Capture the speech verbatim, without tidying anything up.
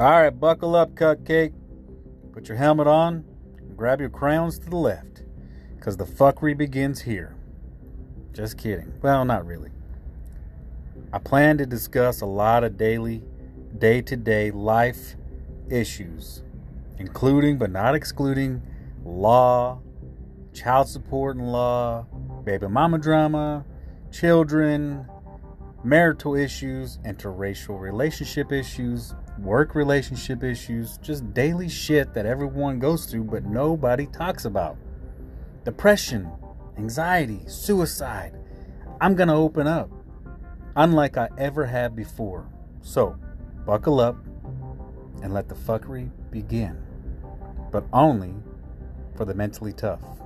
All right, buckle up, cupcake. Put your helmet on and grab your crayons to the left, because the fuckery begins here. Just kidding. Well, not really. I plan to discuss a lot of daily, day-to-day life issues, including but not excluding law, child support and law, baby mama drama, children, marital issues, interracial relationship issues, work relationship issues, just daily shit that everyone goes through but nobody talks about. Depression, anxiety, suicide. I'm gonna open up, unlike I ever have before. So, buckle up and let the fuckery begin, but only for the mentally tough.